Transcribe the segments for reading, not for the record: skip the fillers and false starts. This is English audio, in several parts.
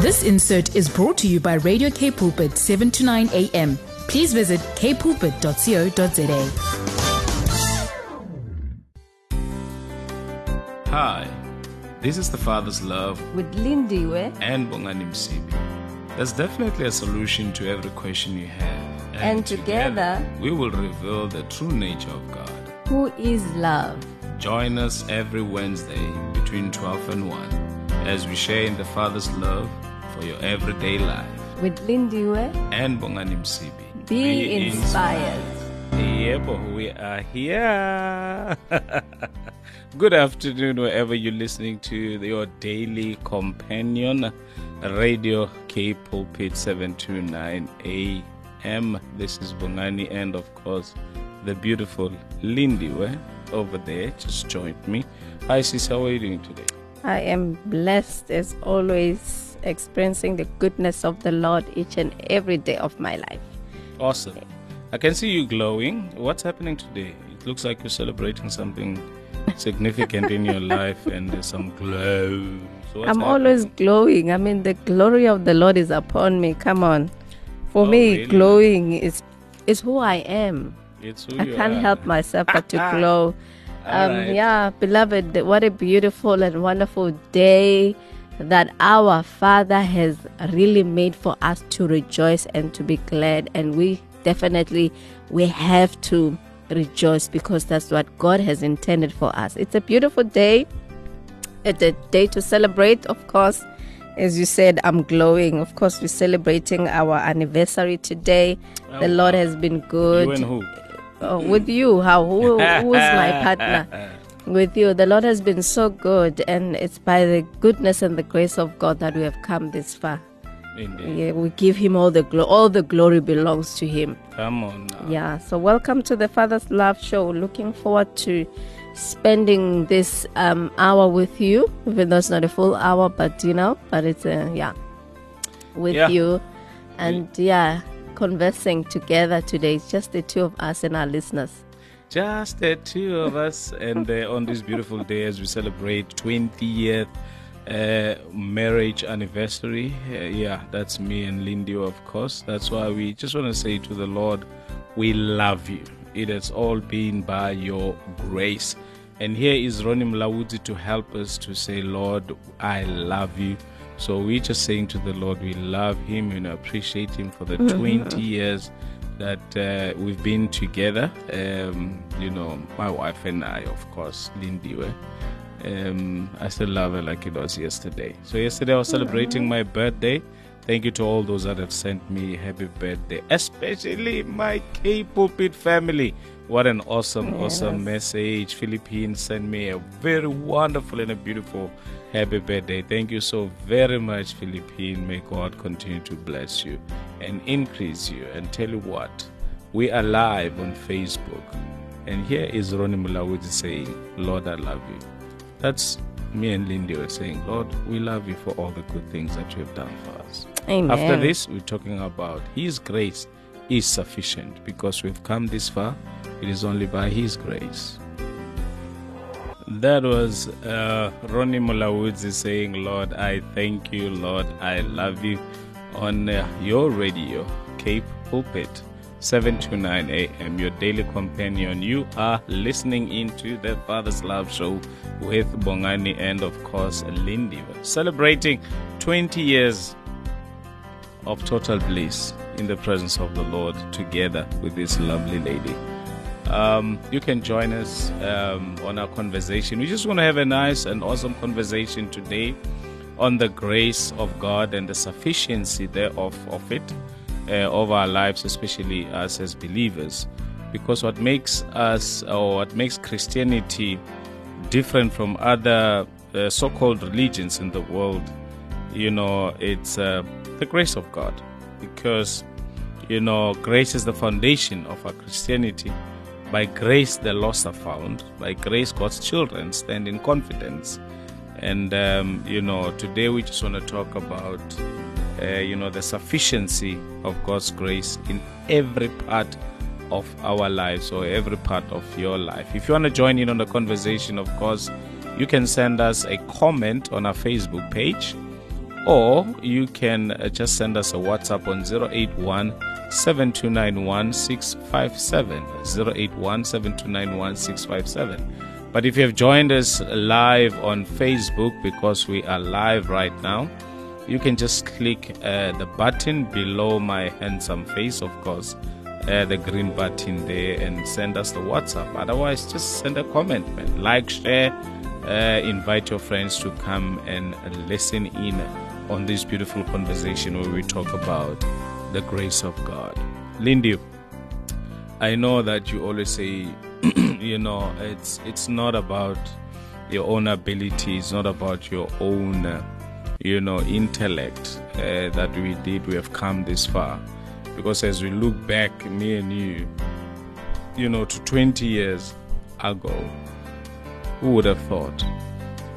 This insert is brought to you by Radio K Pulpit 7 to 9 a.m. Please visit kpulpit.co.za. Hi, this is the Father's Love with Lindiwe and Bunga Nimsibi. There's definitely a solution to every question you have. And together we will reveal the true nature of God, who is love. Join us every Wednesday between 12 and 1 as we share in the Father's Love for your everyday life. With Lindiwe and Bongani Msibi. Be inspired. Yebo, we are here. Good afternoon, wherever you're listening to your daily companion, Radio K Pulpit 729 AM. This is Bongani and, of course, the beautiful Lindiwe over there just joined me. Hi, sis, how are you doing today? I am blessed as always, experiencing the goodness of the Lord each and every day of my life. Awesome. I can see you glowing. What's happening today? It looks like you're celebrating something significant in your life, and there's some glow. So I'm always glowing. I mean, the glory of the Lord is upon me. Come on. For me, really? Glowing is who I am. It's who you are. I can't help myself but to glow. Right. Yeah, beloved, what a beautiful and wonderful day that our Father has really made for us to rejoice and to be glad. And we have to rejoice, because that's what God has intended for us. It's a beautiful day. It's a day to celebrate, of course. As you said, I'm glowing. Of course, we're celebrating our anniversary today. The Lord has been good. You and who? With you. Who is my partner? With you. The Lord has been so good, and it's by the goodness and the grace of God that we have come this far. Indeed. Yeah, we give him all the glory. All the glory belongs to him. Come on now. Yeah, so welcome to the Father's Love Show. Looking forward to spending this hour with you, even though it's not a full hour, but it's you. And conversing together today. It's just the two of us and our listeners. Just the two of us, and on this beautiful day as we celebrate 20th marriage anniversary. That's me and Lindy, of course. That's why we just want to say to the Lord, we love you. It has all been by your grace. And here is Ronnie Mulawit to help us to say, Lord, I love you. So we're just saying to the Lord, we love him and appreciate him for the 20 years that we've been together, my wife and I, of course, Lindiwe. I still love her like it was yesterday. So yesterday I was celebrating my birthday. Thank you to all those that have sent me happy birthday, especially my K-Pulpit family. What an awesome message. Philippines sent me a very wonderful and a beautiful happy birthday. Thank you so very much, Philippines. May God continue to bless you and increase you. And tell you what, we are live on Facebook. And here is Ronnie Mulawit saying, Lord, I love you. That's me and Lindy were saying, Lord, we love you for all the good things that you have done for us. Amen. After this, we're talking about His grace is sufficient, because we've come this far. It is only by His grace. That was Ronnie Mulawit saying, Lord, I thank you, Lord, I love you, on your radio, Cape Pulpit, 729 AM, your daily companion. You are listening into the Father's Love Show with Bongani and, of course, Lindy. We're celebrating 20 years of total bliss in the presence of the Lord together with this lovely lady. You can join us on our conversation. We just want to have a nice and awesome conversation today on the grace of God and the sufficiency thereof of it of our lives, especially us as believers. Because what makes us, or what makes Christianity different from other so-called religions in the world, it's the grace of God. Because, grace is the foundation of our Christianity. By grace, the lost are found. By grace, God's children stand in confidence. And, today we just want to talk about, the sufficiency of God's grace in every part of our lives, or every part of your life. If you want to join in on the conversation, of course, you can send us a comment on our Facebook page, or you can just send us a WhatsApp on 081-7291-657, 081-7291-657. But if you have joined us live on Facebook, because we are live right now, you can just click the button below my handsome face, of course, the green button there, and send us the WhatsApp. Otherwise, just send a comment, man. Like, share, invite your friends to come and listen in on this beautiful conversation where we talk about the grace of God. Lindiwe, I know that you always say, it's not about your own ability, it's not about your own intellect that we have come this far. Because as we look back, me and you, to 20 years ago, who would have thought?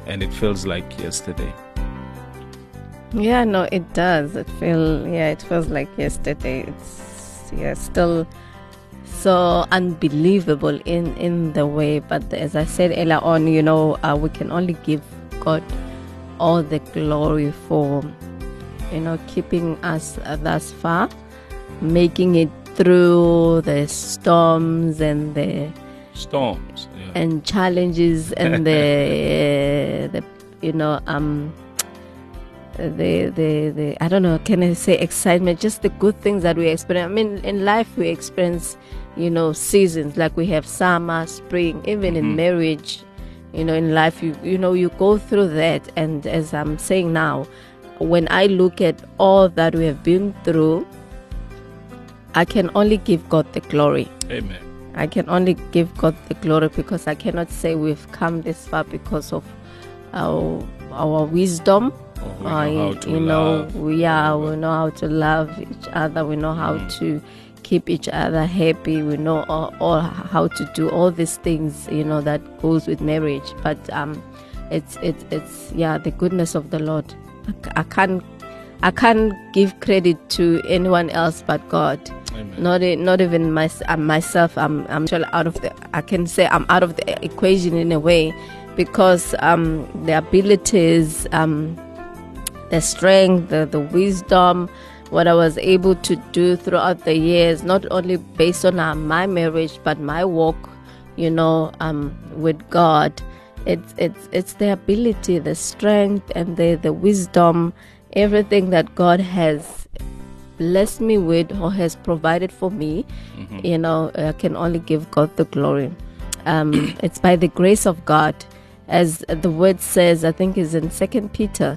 And it feels like yesterday. Yeah, no, it does. It feels like yesterday. It's still so unbelievable in the way. But as I said earlier on, we can only give God all the glory for keeping us thus far, making it through the storms yeah. and challenges and the I don't know, can I say excitement, just the good things that we experience. I mean, in life we experience seasons, like we have summer, spring, even in marriage. In life, you go through that. And as I'm saying now, when I look at all that we have been through, I can only give God the glory. Amen. I can only give God the glory, because I cannot say we've come this far because of our wisdom. We know how to love each other. We know how to keep each other happy. We know all how to do all these things, that goes with marriage. But it's the goodness of the Lord. I can't give credit to anyone else but God. Amen. Not even myself. I'm out of I'm out of the equation in a way, because the abilities, the strength, the wisdom, what I was able to do throughout the years, not only based on my marriage, but my walk, with God. It's the ability, the strength, and the wisdom, everything that God has blessed me with or has provided for me, I can only give God the glory. It's by the grace of God, as the word says, I think is in 2 Peter,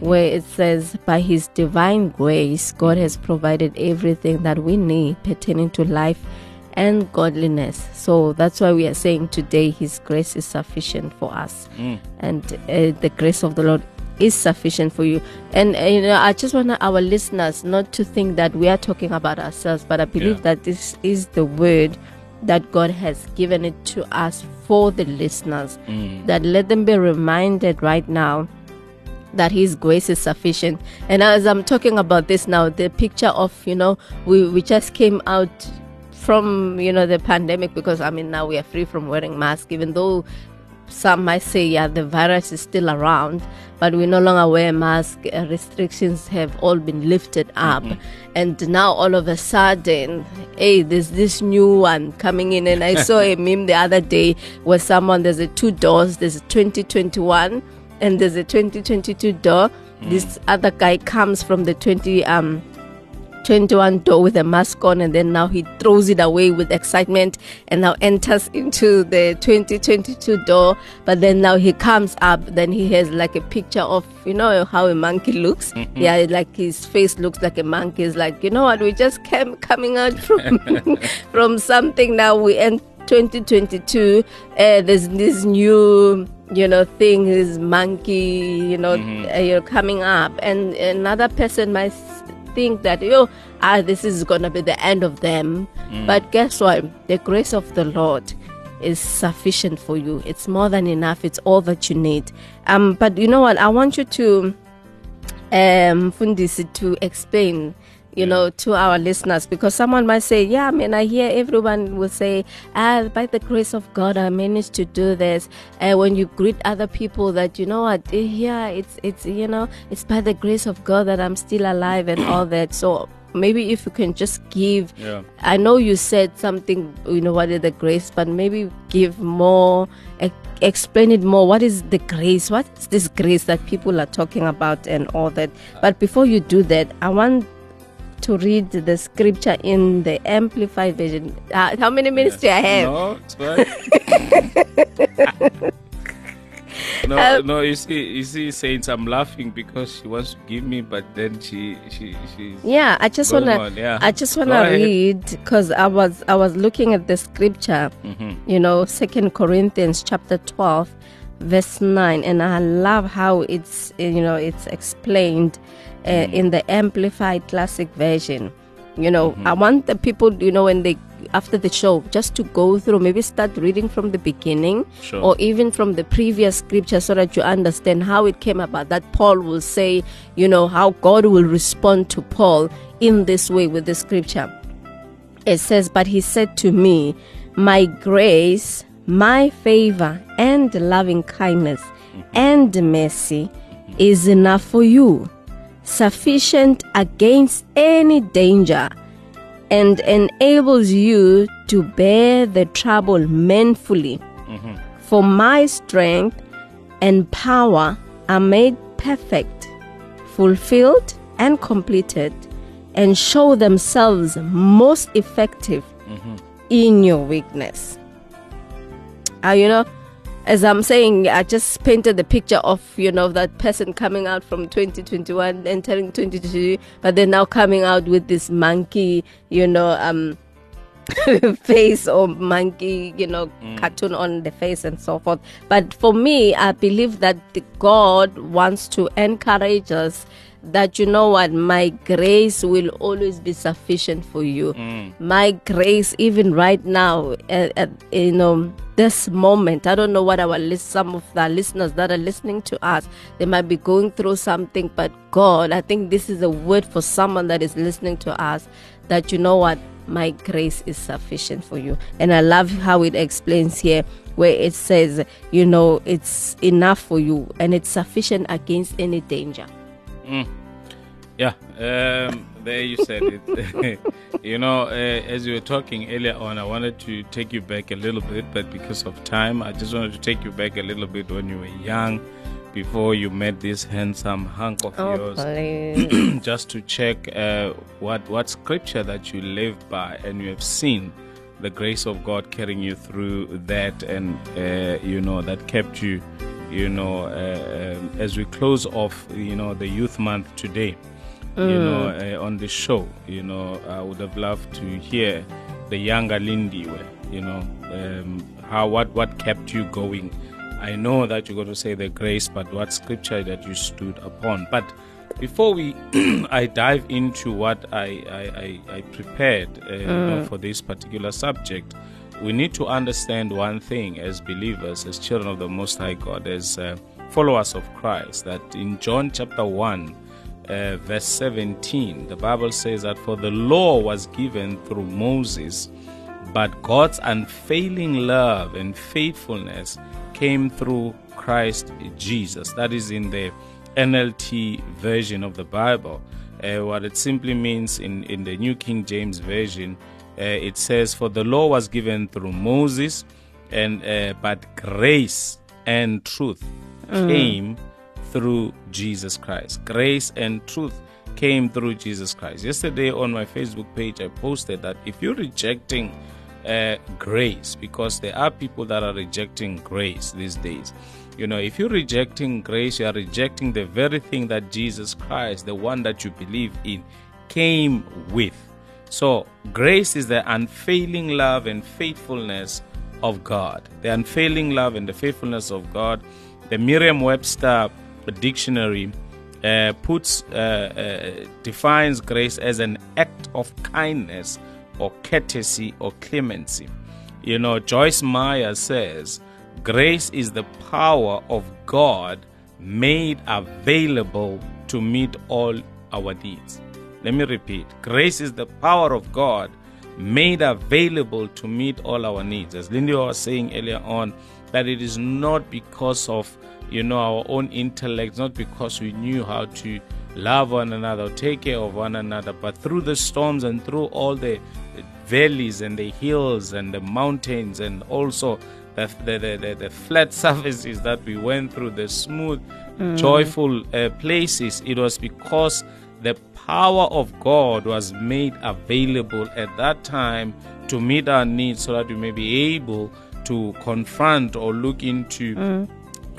where it says, by his divine grace, God has provided everything that we need pertaining to life and godliness. So that's why we are saying today, his grace is sufficient for us. And the grace of the Lord is sufficient for you. And I just want our listeners not to think that we are talking about ourselves, but I believe that this is the word that God has given it to us for the listeners, that let them be reminded right now that his grace is sufficient. And as I'm talking about this now, the picture of we just came out from the pandemic, because now we are free from wearing masks, even though some might say the virus is still around, but we no longer wear masks. Restrictions have all been lifted up, and now all of a sudden, there's this new one coming in. And I saw a meme the other day where there's a two doors, there's a 2021 and there's a 2022 door. This other guy comes from the 2021 door with a mask on, and then now he throws it away with excitement and now enters into the 2022 door. But then now he comes up, then he has like a picture of how a monkey looks. Like his face looks like a monkey's, like, you know what, we just came coming out from from something. Now we end 2022, there's this new thing, is monkey, you're coming up. And another person might think that this is gonna be the end of them, but guess what, the grace of the Lord is sufficient for you. It's more than enough. It's all that you need. But I want you to Fundisi, to explain you know, to our listeners, because someone might say, yeah, I mean, I hear everyone will say, by the grace of God, I managed to do this. When you greet other people that, you know what, yeah, it's you know, it's by the grace of God that I'm still alive and all that. So maybe if you can just give, I know you said something, you know, what is the grace, but maybe give more, explain it more. What is the grace? What is this grace that people are talking about and all that? But before you do that, I want to read the scripture in the Amplified Version. How many minutes do I have? No, it's fine. No, you see, Saints, I'm laughing because she wants to give me, but then she. Yeah, I just wanna read, because I was looking at the scripture, you know, 2 Corinthians chapter 12, verse 9, and I love how it's, you know, it's explained in the Amplified Classic Version. You know, I want the people, you know, when they, after the show, just to go through, maybe start reading from the beginning, or even from the previous scripture, so that you understand how it came about that Paul will say, you know, how God will respond to Paul in this way with the scripture. It says, but he said to me, my grace, my favor, and loving kindness and mercy is enough for you, sufficient against any danger, and enables you to bear the trouble manfully. For my strength and power are made perfect, fulfilled, and completed, and show themselves most effective in your weakness. You know, as I'm saying, I just painted the picture of, you know, that person coming out from 2021, entering 2022, but they're now coming out with this monkey, you know, face, or monkey, you know, cartoon on the face and so forth. But for me, I believe that God wants to encourage us that, you know what, my grace will always be sufficient for you. My grace, even right now, you know, this moment, I don't know what some of the listeners that are listening to us, they might be going through something, but God, I think this is a word for someone that is listening to us, that, you know what, my grace is sufficient for you. And I love how it explains here, where it says, you know, it's enough for you, and it's sufficient against any danger. Yeah, there you said it. You know, as you were talking earlier on, I wanted to take you back a little bit, but because of time, I just wanted to take you back a little bit when you were young, before you met this handsome hunk of yours, just to check what scripture that you lived by, and you have seen the grace of God carrying you through that, and, you know, that kept you. You know, as we close off, you know, the Youth Month today, you know, on the show, you know, I would have loved to hear the younger Lindiwe, you know, how what kept you going. I know that you're going to say the grace, but what scripture that you stood upon. But before we, I dive into what I prepared you know, for this particular subject, we need to understand one thing as believers, as children of the Most High God, as followers of Christ, that in John chapter 1, verse 17, the Bible says that for the law was given through Moses, but God's unfailing love and faithfulness came through Christ Jesus. That is in the NLT version of the Bible. What it simply means in the New King James Version, it says, for the law was given through Moses, and but grace and truth came through Jesus Christ. Grace and truth came through Jesus Christ. Yesterday on my Facebook page, I posted that if you're rejecting grace, because there are people that are rejecting grace these days. You know, if you're rejecting grace, you are rejecting the very thing that Jesus Christ, the one that you believe in, came with. So grace is the unfailing love and faithfulness of God. The unfailing love and the faithfulness of God. The Merriam-Webster dictionary defines grace as an act of kindness or courtesy or clemency. You know, Joyce Meyer says, grace is the power of God made available to meet all our needs. Let me repeat. Grace is the power of God made available to meet all our needs. As Lindiwe was saying earlier on, that it is not because of, our own intellect, not because we knew how to love one another, take care of one another, but through the storms and through all the valleys and the hills and the mountains, and also the flat surfaces that we went through, the smooth, joyful places, it was because the power of God was made available at that time to meet our needs, so that we may be able to confront or look into,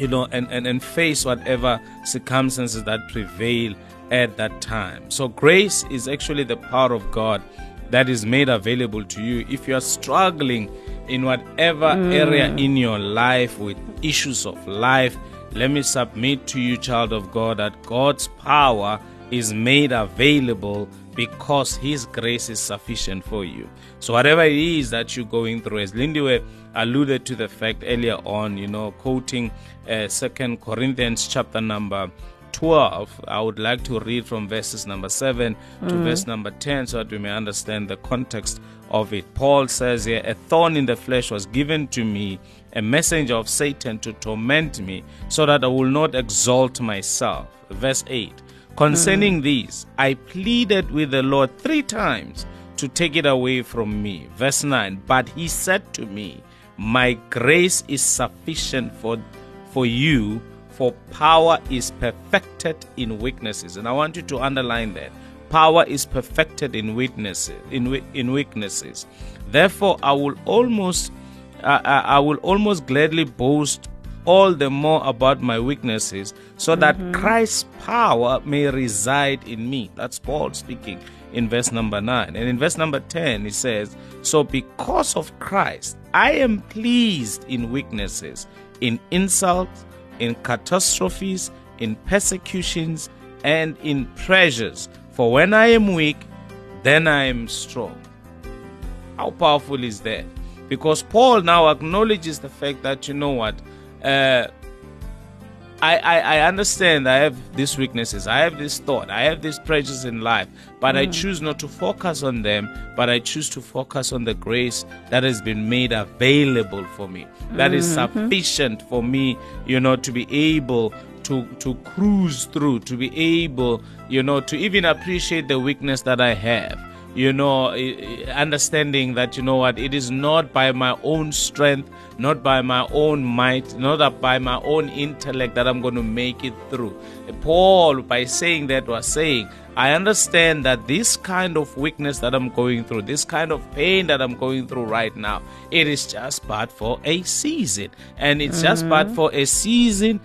and face whatever circumstances that prevail at that time. So grace is actually the power of God that is made available to you. If you are struggling in whatever area in your life with issues of life, let me submit to you, child of God, that God's power is made available because His grace is sufficient for you. So whatever it is that you're going through, as Lindiwe alluded to the fact earlier on, quoting 2 Corinthians chapter number 12, I would like to read from verses number 7 to verse number 10, so that we may understand the context of it. Paul says here, "A thorn in the flesh was given to me, a messenger of Satan to torment me, so that I will not exalt myself." Verse 8, "Concerning these, I pleaded with the Lord 3 times to take it away from me." Verse 9, "But He said to me, my grace is sufficient for you, for power is perfected in weaknesses." And I want you to underline that. Power is perfected in weaknesses. In weaknesses. "Therefore, I will almost gladly boast all the more about my weaknesses, so that Christ's power may reside in me." That's Paul speaking in verse number 9. And in verse number 10, he says, "So because of Christ, I am pleased in weaknesses, in insults, in catastrophes, in persecutions, and in pressures. For when I am weak, then I am strong." How powerful is that? Because Paul now acknowledges the fact that, I understand I have these weaknesses, I have this thought, I have these pressures in life, but I choose not to focus on them, but I choose to focus on the grace that has been made available for me, that is sufficient for me, to be able to cruise through, to be able, to even appreciate the weakness that I have. Understanding that, it is not by my own strength, not by my own might, not by my own intellect that I'm going to make it through. Paul, by saying that, was saying, I understand that this kind of weakness that I'm going through, this kind of pain that I'm going through right now, it is just but for a season. And it's just but for a season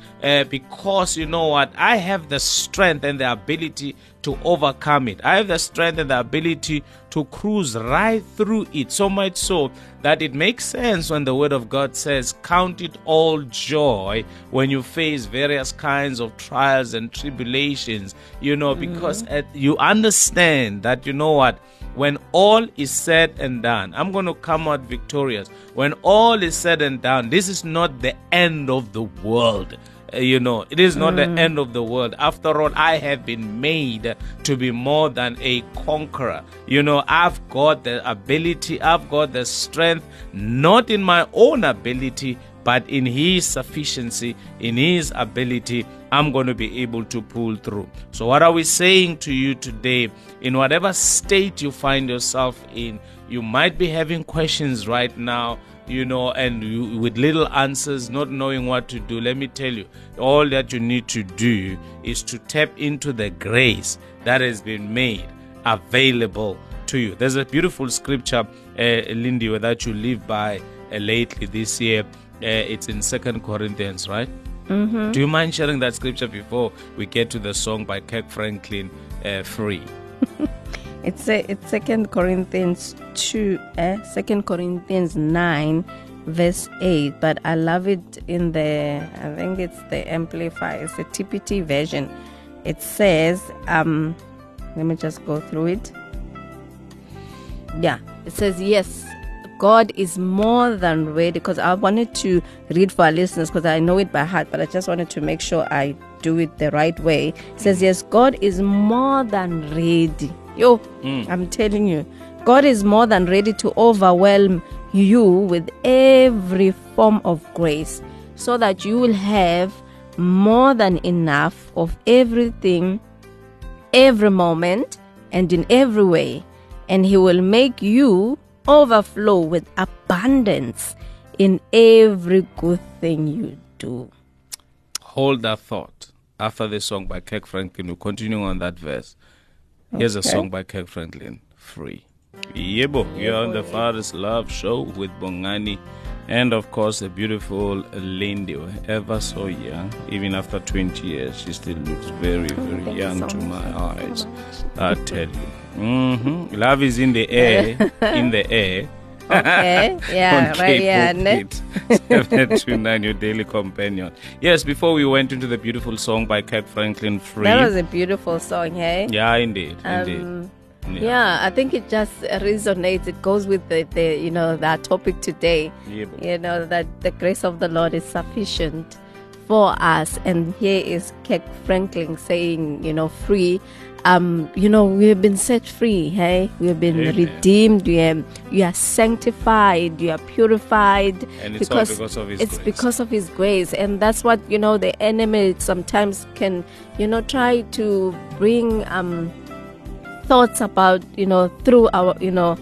because, I have the strength and the ability to overcome it. I have the strength and the ability to cruise right through it, so much so that it makes sense when the Word of God says, "Count it all joy when you face various kinds of trials and tribulations," because you understand that, when all is said and done, I'm going to come out victorious. When all is said and done, this is not the end of the world. It is not the end of the world. After all, I have been made to be more than a conqueror. I've got the ability, I've got the strength, not in my own ability, but in His sufficiency, in His ability, I'm going to be able to pull through. So what are we saying to you today? In whatever state you find yourself in, you might be having questions right now, and with little answers, not knowing what to do. Let me tell you, all that you need to do is to tap into the grace that has been made available to you. There's a beautiful scripture, Lindiwe, that you live by lately this year. It's in 2 Corinthians, right? Do you mind sharing that scripture before we get to the song by Kirk Franklin, Free? It's 2 Corinthians 2, 2 Corinthians 9, verse 8. But I love it in I think it's the Amplifier, it's the TPT version. It says, let me just go through it. Yeah, it says, "Yes, God is more than ready," because I wanted to read for our listeners because I know it by heart, but I just wanted to make sure I do it the right way. It says, "Yes, God is more than ready Yo, I'm telling you, God is more than ready to overwhelm you with every form of grace so that you will have more than enough of everything, every moment, and in every way. And He will make you overflow with abundance in every good thing you do. Hold that thought. After the song by Kirk Franklin, we'll continue on that verse. Here's a song by Kirk Franklin, Free. Yebo, you're on the Father's Love Show with Bongani. And of course, the beautiful Lindiwe, ever so young, even after 20 years, she still looks very, very young to my eyes. I tell you, love is in the air, in the air. Okay, yeah, right, yeah. 729, your daily companion. Yes, before we went into the beautiful song by Kirk Franklin, Free. That was a beautiful song, hey? Yeah, indeed, indeed. Yeah, I think it just resonates. It goes with the you know, that topic today. Yeah. You know, that the grace of the Lord is sufficient for us. And here is Kirk Franklin saying, you know, free. You know, we have been set free, hey? We have been redeemed. You are sanctified. You are purified. And it's because of His grace. It's because of His grace. And that's what, you know, the enemy sometimes can, you know, try to bring... thoughts about, you know, through our, you know,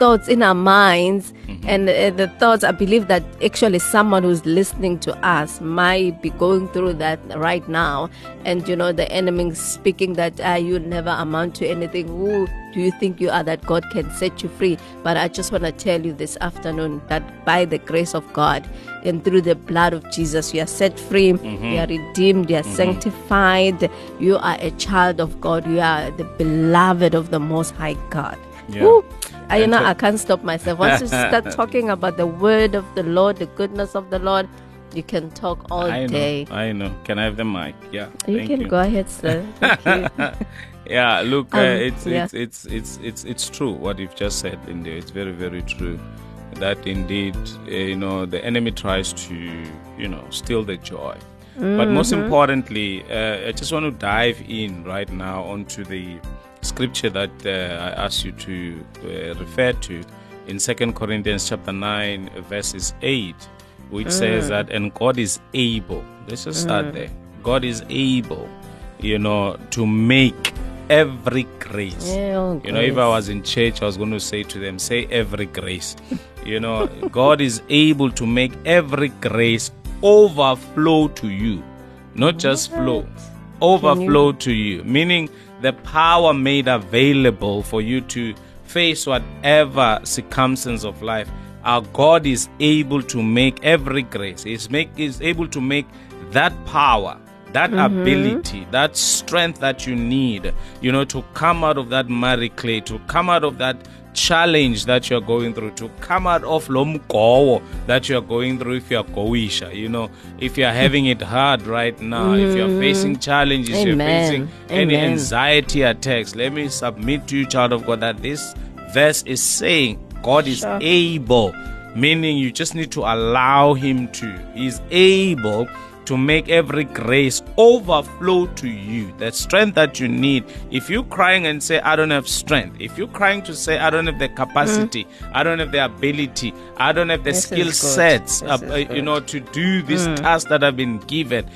thoughts in our minds, and the thoughts, I believe that actually someone who's listening to us might be going through that right now, and, you know, the enemy speaking that you never amount to anything. Who do you think you are that God can set you free? But I just want to tell you this afternoon that by the grace of God and through the blood of Jesus, you are set free, you are redeemed, you are sanctified, you are a child of God, you are the beloved of the Most High God. Yeah. You know, I can't stop myself. Once you start talking about the word of the Lord, the goodness of the Lord, you can talk all day. I know. Can I have the mic? Yeah. You can go ahead, sir. Thank you. Yeah. Look, it's true what you've just said, Linda. It's very, very true. That indeed, you know, the enemy tries to, you know, steal the joy. But most importantly, I just want to dive in right now onto the scripture that I asked you to refer to in 2 Corinthians chapter 9 verses 8, which says that, and God is able, let's just start there, God is able, you know, to make every grace. You know, if I was in church, I was going to say to them, say every grace. You know, God is able to make every grace overflow to you, not just flow, overflow to you, meaning the power made available for you to face whatever circumstance of life. Our God is able to make every grace. He's able to make that power, that ability, that strength that you need, you know, to come out of that miry clay, to come out of that challenge that you're going through, to come out of lomgowo that you're going through. If you're goisha, you know, if you're having it hard right now, if you're facing challenges, you're facing any anxiety attacks, let me submit to you, child of God, that this verse is saying God is able, meaning you just need to allow Him to. He's able to make every grace overflow to you, that strength that you need. If you're crying and say, I don't have strength, if you're crying to say, I don't have the capacity, I don't have the ability, I don't have the skill sets, you know, to do this task that I've been given,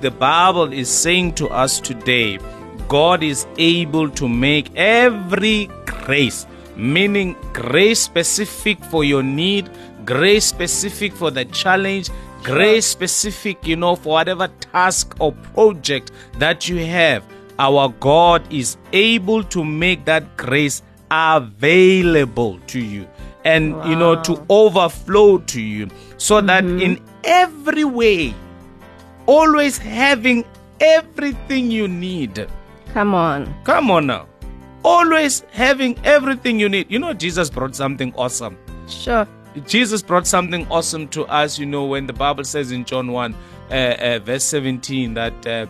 the Bible is saying to us today, God is able to make every grace, meaning grace specific for your need, grace specific for the challenge, grace specific, you know, for whatever task or project that you have. Our God is able to make that grace available to you and, you know, to overflow to you, so that in every way, always having everything you need. Come on. Come on now. Always having everything you need. You know, Jesus brought something awesome. Sure. Jesus brought something awesome to us, you know, when the Bible says in John 1, verse 17, that,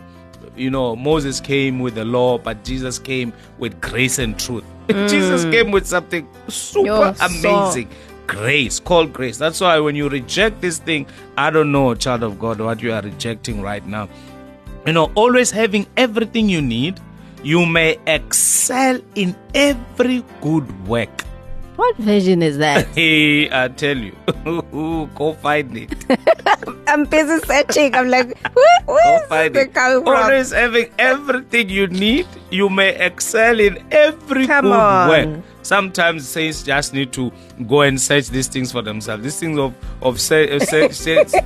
you know, Moses came with the law, but Jesus came with grace and truth. Jesus came with something super amazing. Grace, called grace. That's why when you reject this thing, I don't know, child of God, what you are rejecting right now. You know, always having everything you need, you may excel in every good work. What version is that? Hey, I tell you. Go find it. I'm busy searching. I'm like, where is find it coming from? Always having everything you need. You may excel in every good work. Sometimes saints just need to go and search these things for themselves. These things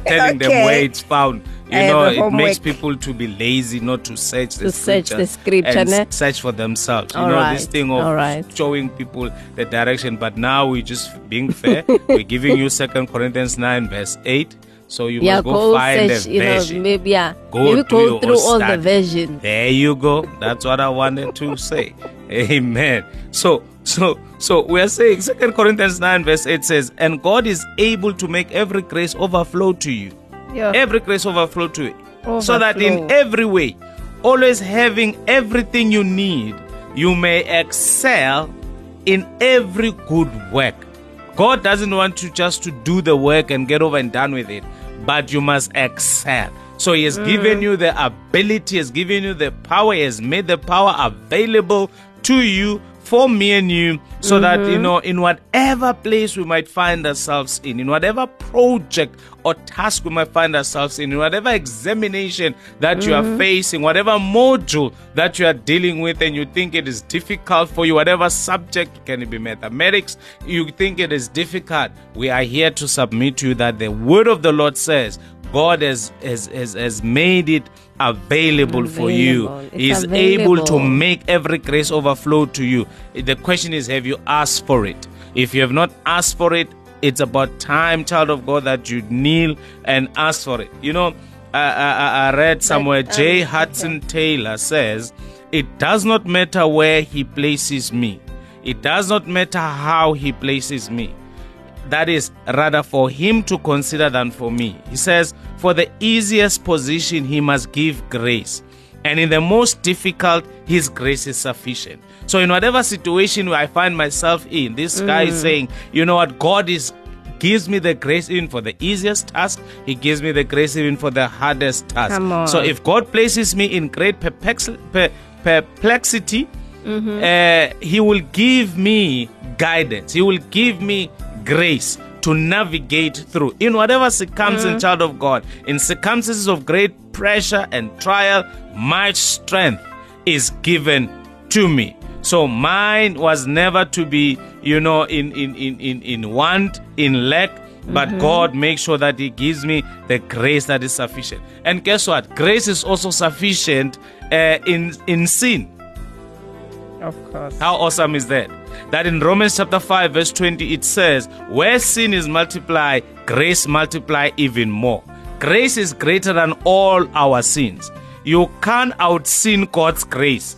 telling them where it's found. It makes people to be lazy, not to search the scripture and search for themselves. This thing of showing people the direction. But now we're just being fair. We're giving you 2 Corinthians 9 verse 8. So you must go find the version. Go through all the version. There you go. That's what I wanted to say. Amen. So we are saying 2 Corinthians 9 verse 8 says, and God is able to make every grace overflow to you. Yeah. Every grace overflow to you. So that in every way, always having everything you need, you may excel in every good work. God doesn't want you just to do the work and get over and done with it, but you must excel. So he has given you the ability, he has given you the power, he has made the power available to you, for me and you, so that, in whatever place we might find ourselves in whatever project or task we might find ourselves in whatever examination that you are facing, whatever module that you are dealing with and you think it is difficult for you, whatever subject, can it be mathematics, you think it is difficult, we are here to submit to you that the word of the Lord says, God has made it available for you. He is able to make every grace overflow to you. The question is, have you asked for it? If you have not asked for it, it's about time, child of God, that you kneel and ask for it. I read somewhere, J. Hudson Taylor says, it does not matter where he places me. It does not matter how he places me. That is rather for him to consider than for me. He says, for the easiest position, he must give grace. And in the most difficult, his grace is sufficient. So in whatever situation I find myself in, this guy is saying, you know what, God gives me the grace even for the easiest task. He gives me the grace even for the hardest task. So if God places me in great perplexity, he will give me guidance. He will give me grace to navigate through in whatever circumstance, child of God, in circumstances of great pressure and trial, much strength is given to me. So mine was never to be, in want, in lack, but God makes sure that he gives me the grace that is sufficient. And guess what? Grace is also sufficient in sin. Of course. How awesome is that? That in Romans chapter 5 verse 20 it says, where sin is multiplied, grace multiply even more. Grace is greater than all our sins. You can't out sin God's grace.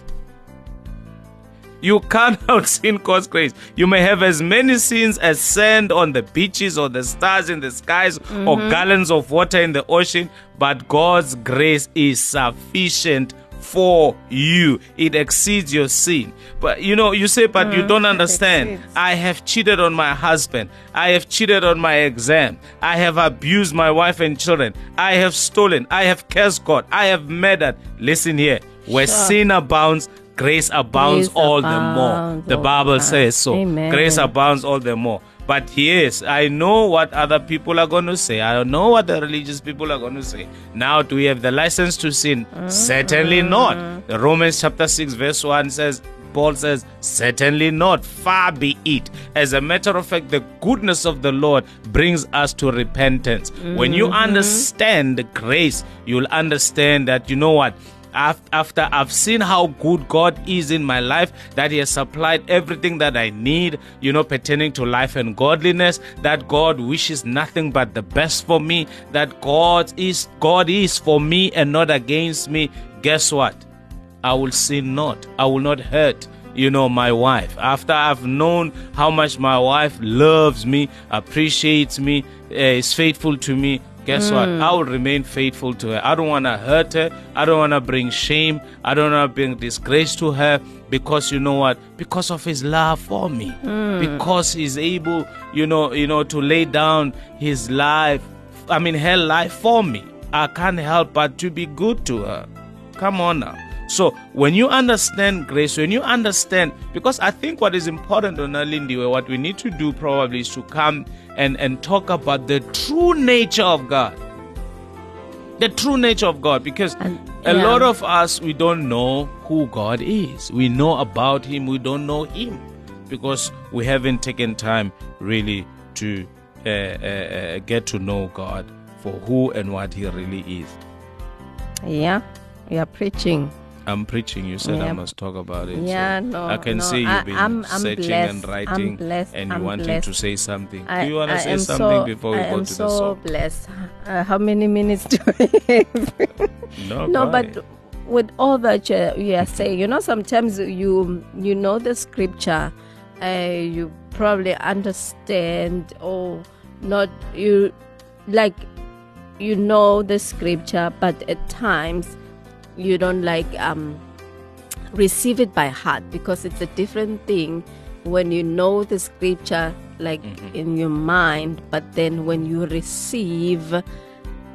You can't out sin God's grace. You may have as many sins as sand on the beaches or the stars in the skies or gallons of water in the ocean, but God's grace is sufficient for you. It exceeds your sin. But you say, but you don't understand. I have cheated on my husband. I have cheated on my exam. I have abused my wife and children. I have stolen. I have cursed God. I have murdered. Listen here. Where sin abounds, grace abounds all the more. The Bible says so. Amen. Grace abounds all the more. But yes, I know what other people are going to say. I know what the religious people are going to say. Now, do we have the license to sin? Certainly not. The Romans chapter 6 verse 1 says, Paul says, certainly not. Far be it. As a matter of fact, the goodness of the Lord brings us to repentance. When you understand the grace, you'll understand that, you know what? After I've seen how good God is in my life, that he has supplied everything that I need, pertaining to life and godliness, that God wishes nothing but the best for me, that God is for me and not against me. Guess what? I will sin not. I will not hurt, my wife. After I've known how much my wife loves me, appreciates me, is faithful to me, guess what? I will remain faithful to her. I don't want to hurt her. I don't want to bring shame. I don't want to bring disgrace to her because you know what? Because of his love for me. Because he's able, to lay down her life for me. I can't help but to be good to her. Come on now. So when you understand grace, when you understand, because I think what is important on Lindiwe, what we need to do probably is to come and talk about the true nature of God. The true nature of God, because a lot of us, we don't know who God is. We know about Him, we don't know Him, because we haven't taken time really to get to know God for who and what He really is. Yeah, we are preaching. I'm preaching. You said I must talk about it. Yeah, so no. I can see you've been searching and writing, and you wanted to say something. Do you want to say something before we go to the song? I am so blessed. How many minutes do I have? No, but with all that you are saying, you know, sometimes you know the scripture, you probably understand or not. You like you know the scripture, but at times you don't like receive it by heart, because it's a different thing when you know the scripture like in your mind, but then when you receive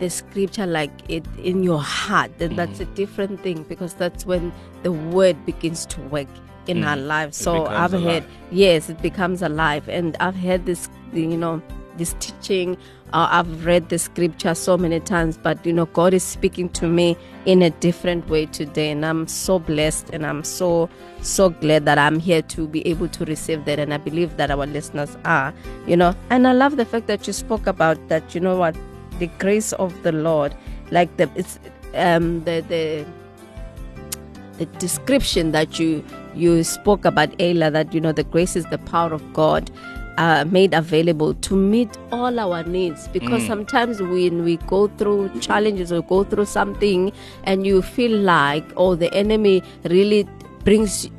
the scripture like it in your heart, then that's a different thing, because that's when the word begins to work in our lives. So I've heard, yes, it becomes alive, and I've heard this, you know, this teaching. I've read the scripture so many times, but you know, God is speaking to me in a different way today, and I'm so blessed, and I'm so glad that I'm here to be able to receive that, and I believe that our listeners are, you know. And I love the fact that you spoke about that, you know what, the grace of the Lord, like the description that you spoke about earlier, that you know, the grace is the power of God made available to meet all our needs, because sometimes when we go through challenges or go through something, and you feel like, oh, the enemy really brings you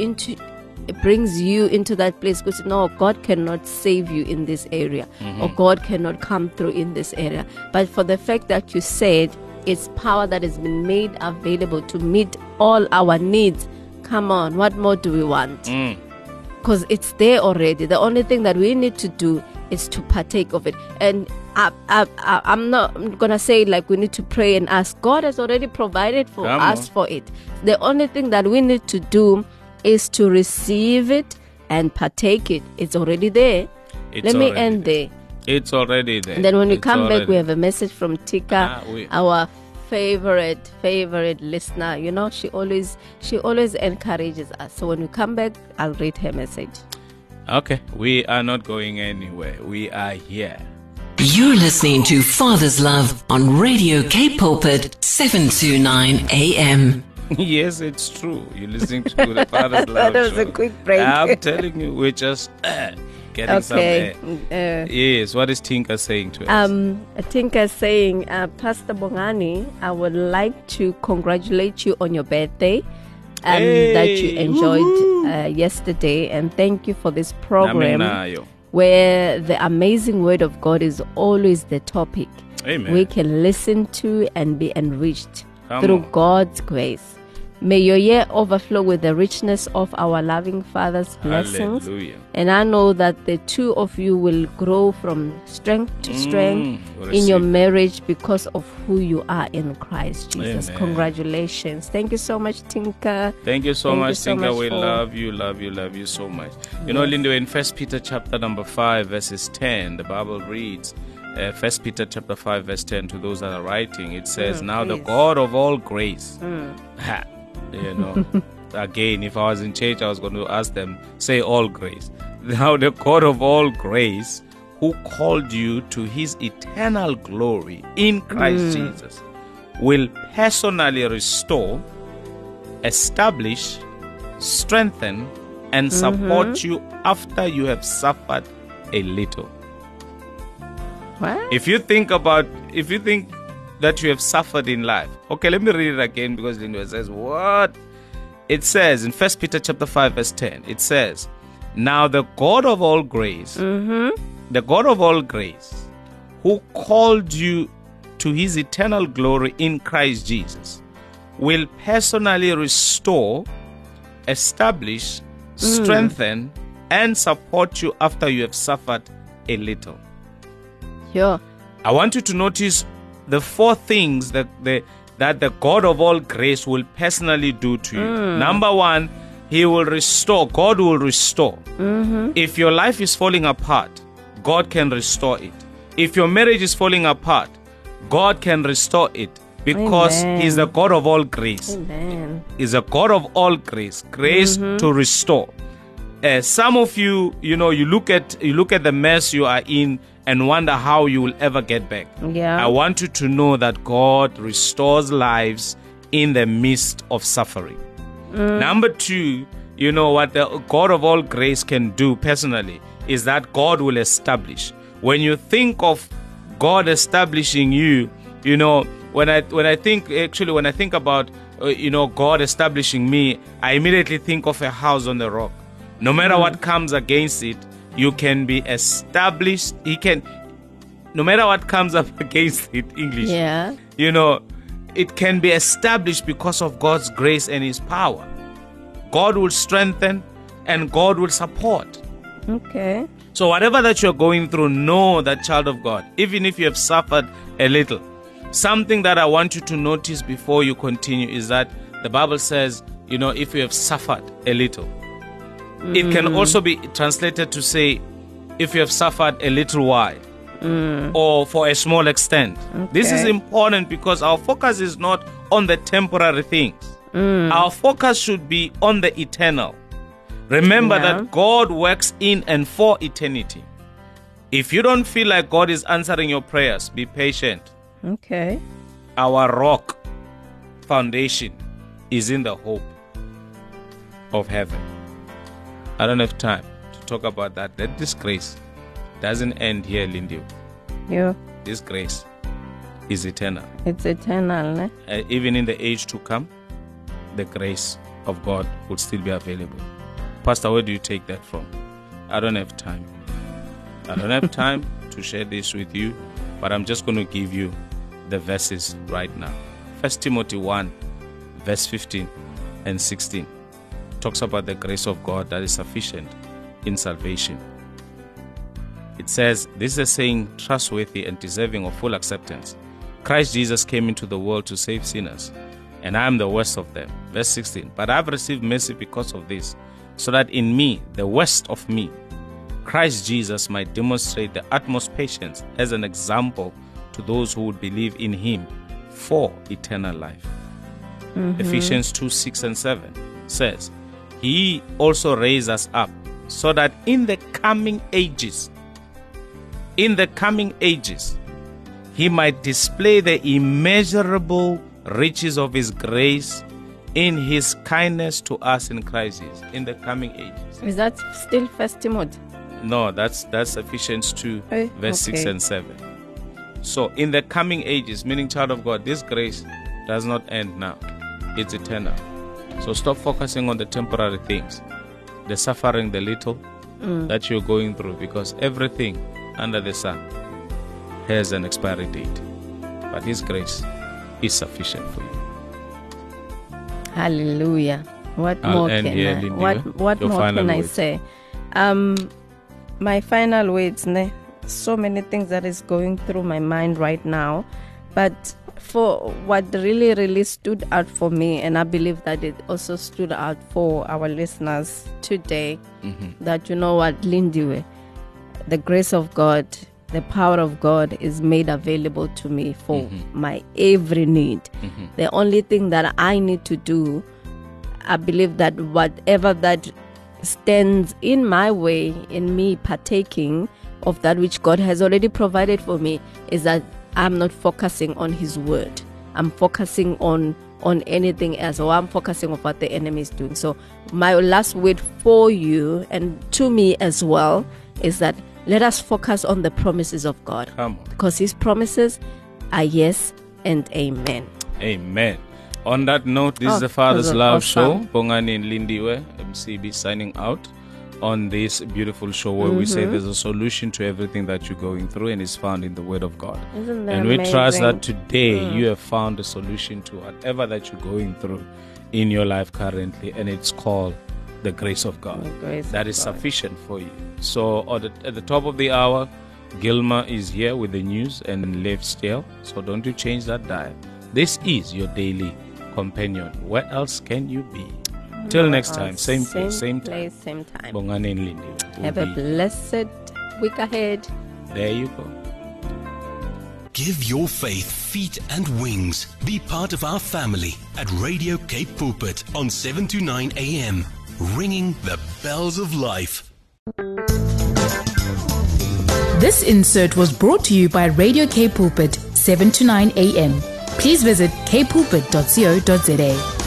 into that place, because no, God cannot save you in this area, or God cannot come through in this area. But for the fact that you said it's power that has been made available to meet all our needs, come on, what more do we want? Because it's there already. The only thing that we need to do is to partake of it. And I'm not going to say like we need to pray and ask. God has already provided for us for it. The only thing that we need to do is to receive it and partake it. It's already there. Let me end there. It's already there. And then when we come back, we have a message from Tinka, our favorite listener. You know, she always encourages us. So when we come back, I'll read her message. Okay, we are not going anywhere. We are here. You're listening to Father's Love on Radio K Pulpit 729 AM. Yes, it's true. You're listening to the Father's Love. That was a quick break. I'm telling you, we're just getting somewhere. Yes, what is Tinka saying to us? Tinka is saying, Pastor Bongani, I would like to congratulate you on your birthday, and that you enjoyed yesterday, and thank you for this program where the amazing word of God is always the topic. Amen. We can listen to and be enriched through God's grace. May your year overflow with the richness of our loving Father's blessings. Hallelujah. And I know that the two of you will grow from strength to strength in your marriage because of who you are in Christ Jesus. Amen. Congratulations. Thank you so much, Tinka. Thank you so much, Tinka. We love you so much. You know, Linda, in 1 Peter chapter number 5, verses 10, the Bible reads, 1 Peter chapter 5, verse 10, to those that are writing, it says, now the God of all grace... You know, again, if I was in church, I was going to ask them, say all grace. Now the God of all grace, who called you to His eternal glory in Christ Jesus, will personally restore, establish, strengthen, and support you after you have suffered a little. What? If you think that you have suffered in life. Okay, let me read it again, because Lindiwe says, what? It says in 1 Peter chapter 5 verse 10, it says, now the God of all grace, the God of all grace, who called you to His eternal glory in Christ Jesus, will personally restore, establish, strengthen, and support you after you have suffered a little. Yeah. I want you to notice the four things that the that the God of all grace will personally do to you. Number one, He will restore. God will restore. If your life is falling apart, God can restore it. If your marriage is falling apart, God can restore it. Because Amen. He's the God of all grace. Amen. He's the God of all grace. Grace to restore. Some of you, you know, you look at the mess you are in and wonder how you will ever get back. Yeah. I want you to know that God restores lives in the midst of suffering. Number two, you know what the God of all grace can do personally is that God will establish. When you think of God establishing you, you know, when I think about God establishing me, I immediately think of a house on the rock. No matter what comes against it, you can be established. No matter what comes up against it, English. Yeah. You know, it can be established because of God's grace and His power. God will strengthen and God will support. Okay. So whatever that you're going through, know that, child of God, even if you have suffered a little, something that I want you to notice before you continue is that the Bible says, you know, if you have suffered a little. It can also be translated to say, if you have suffered a little while or for a small extent. Okay. This is important because our focus is not on the temporary things. Our focus should be on the eternal. Remember that God works in and for eternity. If you don't feel like God is answering your prayers, be patient. Okay. Our rock foundation is in the hope of heaven. I don't have time to talk about that. That disgrace doesn't end here, Lindiwe. Yeah. This grace is eternal. It's eternal, ne? Even in the age to come, the grace of God would still be available. Pastor, where do you take that from? I don't have time. I don't have time to share this with you, but I'm just going to give you the verses right now. 1 Timothy 1, verse 15 and 16. Talks about the grace of God that is sufficient in salvation. It says, this is a saying trustworthy and deserving of full acceptance. Christ Jesus came into the world to save sinners, and I am the worst of them. Verse 16, but I have received mercy because of this, so that in me, the worst of me, Christ Jesus might demonstrate the utmost patience as an example to those who would believe in Him for eternal life. Ephesians 2, 6 and 7 says, He also raised us up so that in the coming ages, He might display the immeasurable riches of His grace in His kindness to us in Christ Jesus. In the coming ages. Is that still 1 Timothy? No, that's Ephesians 2, verse 6 and 7. So in the coming ages, meaning, child of God, this grace does not end now. It's eternal. So stop focusing on the temporary things, the suffering, the little that you're going through, because everything under the sun has an expiry date. But His grace is sufficient for you. Hallelujah. What more can I say? My final words, ne? So many things that is going through my mind right now, but for what really, really stood out for me, and I believe that it also stood out for our listeners today, that, you know what, Lindiwe, the grace of God, the power of God is made available to me for my every need. The only thing that I need to do, I believe that whatever that stands in my way, in me partaking of that which God has already provided for me, is that I'm not focusing on His word. I'm focusing on anything else, or I'm focusing on what the enemy is doing. So my last word for you and to me as well is that let us focus on the promises of God. Because His promises are yes and amen. Amen. On that note, this is the Father's Love Show. Bongani and Lindiwe Msibi signing out on this beautiful show where we say there's a solution to everything that you're going through, and it's found in the Word of God. Isn't that amazing? We trust that today you have found a solution to whatever that you're going through in your life currently, and it's called the grace of God. That is sufficient for you. So at the top of the hour, Gilma is here with the news and lives still. So don't you change that dial. This is your daily companion. Where else can you be? Till next time, same place, same time. Bongani and Lindiwe. Have a blessed week ahead. There you go. Give your faith feet and wings. Be part of our family at Radio K Pulpit on 7 to 9 a.m. Ringing the bells of life. This insert was brought to you by Radio K Pulpit, 7 to 9 a.m. Please visit kpulpit.co.za.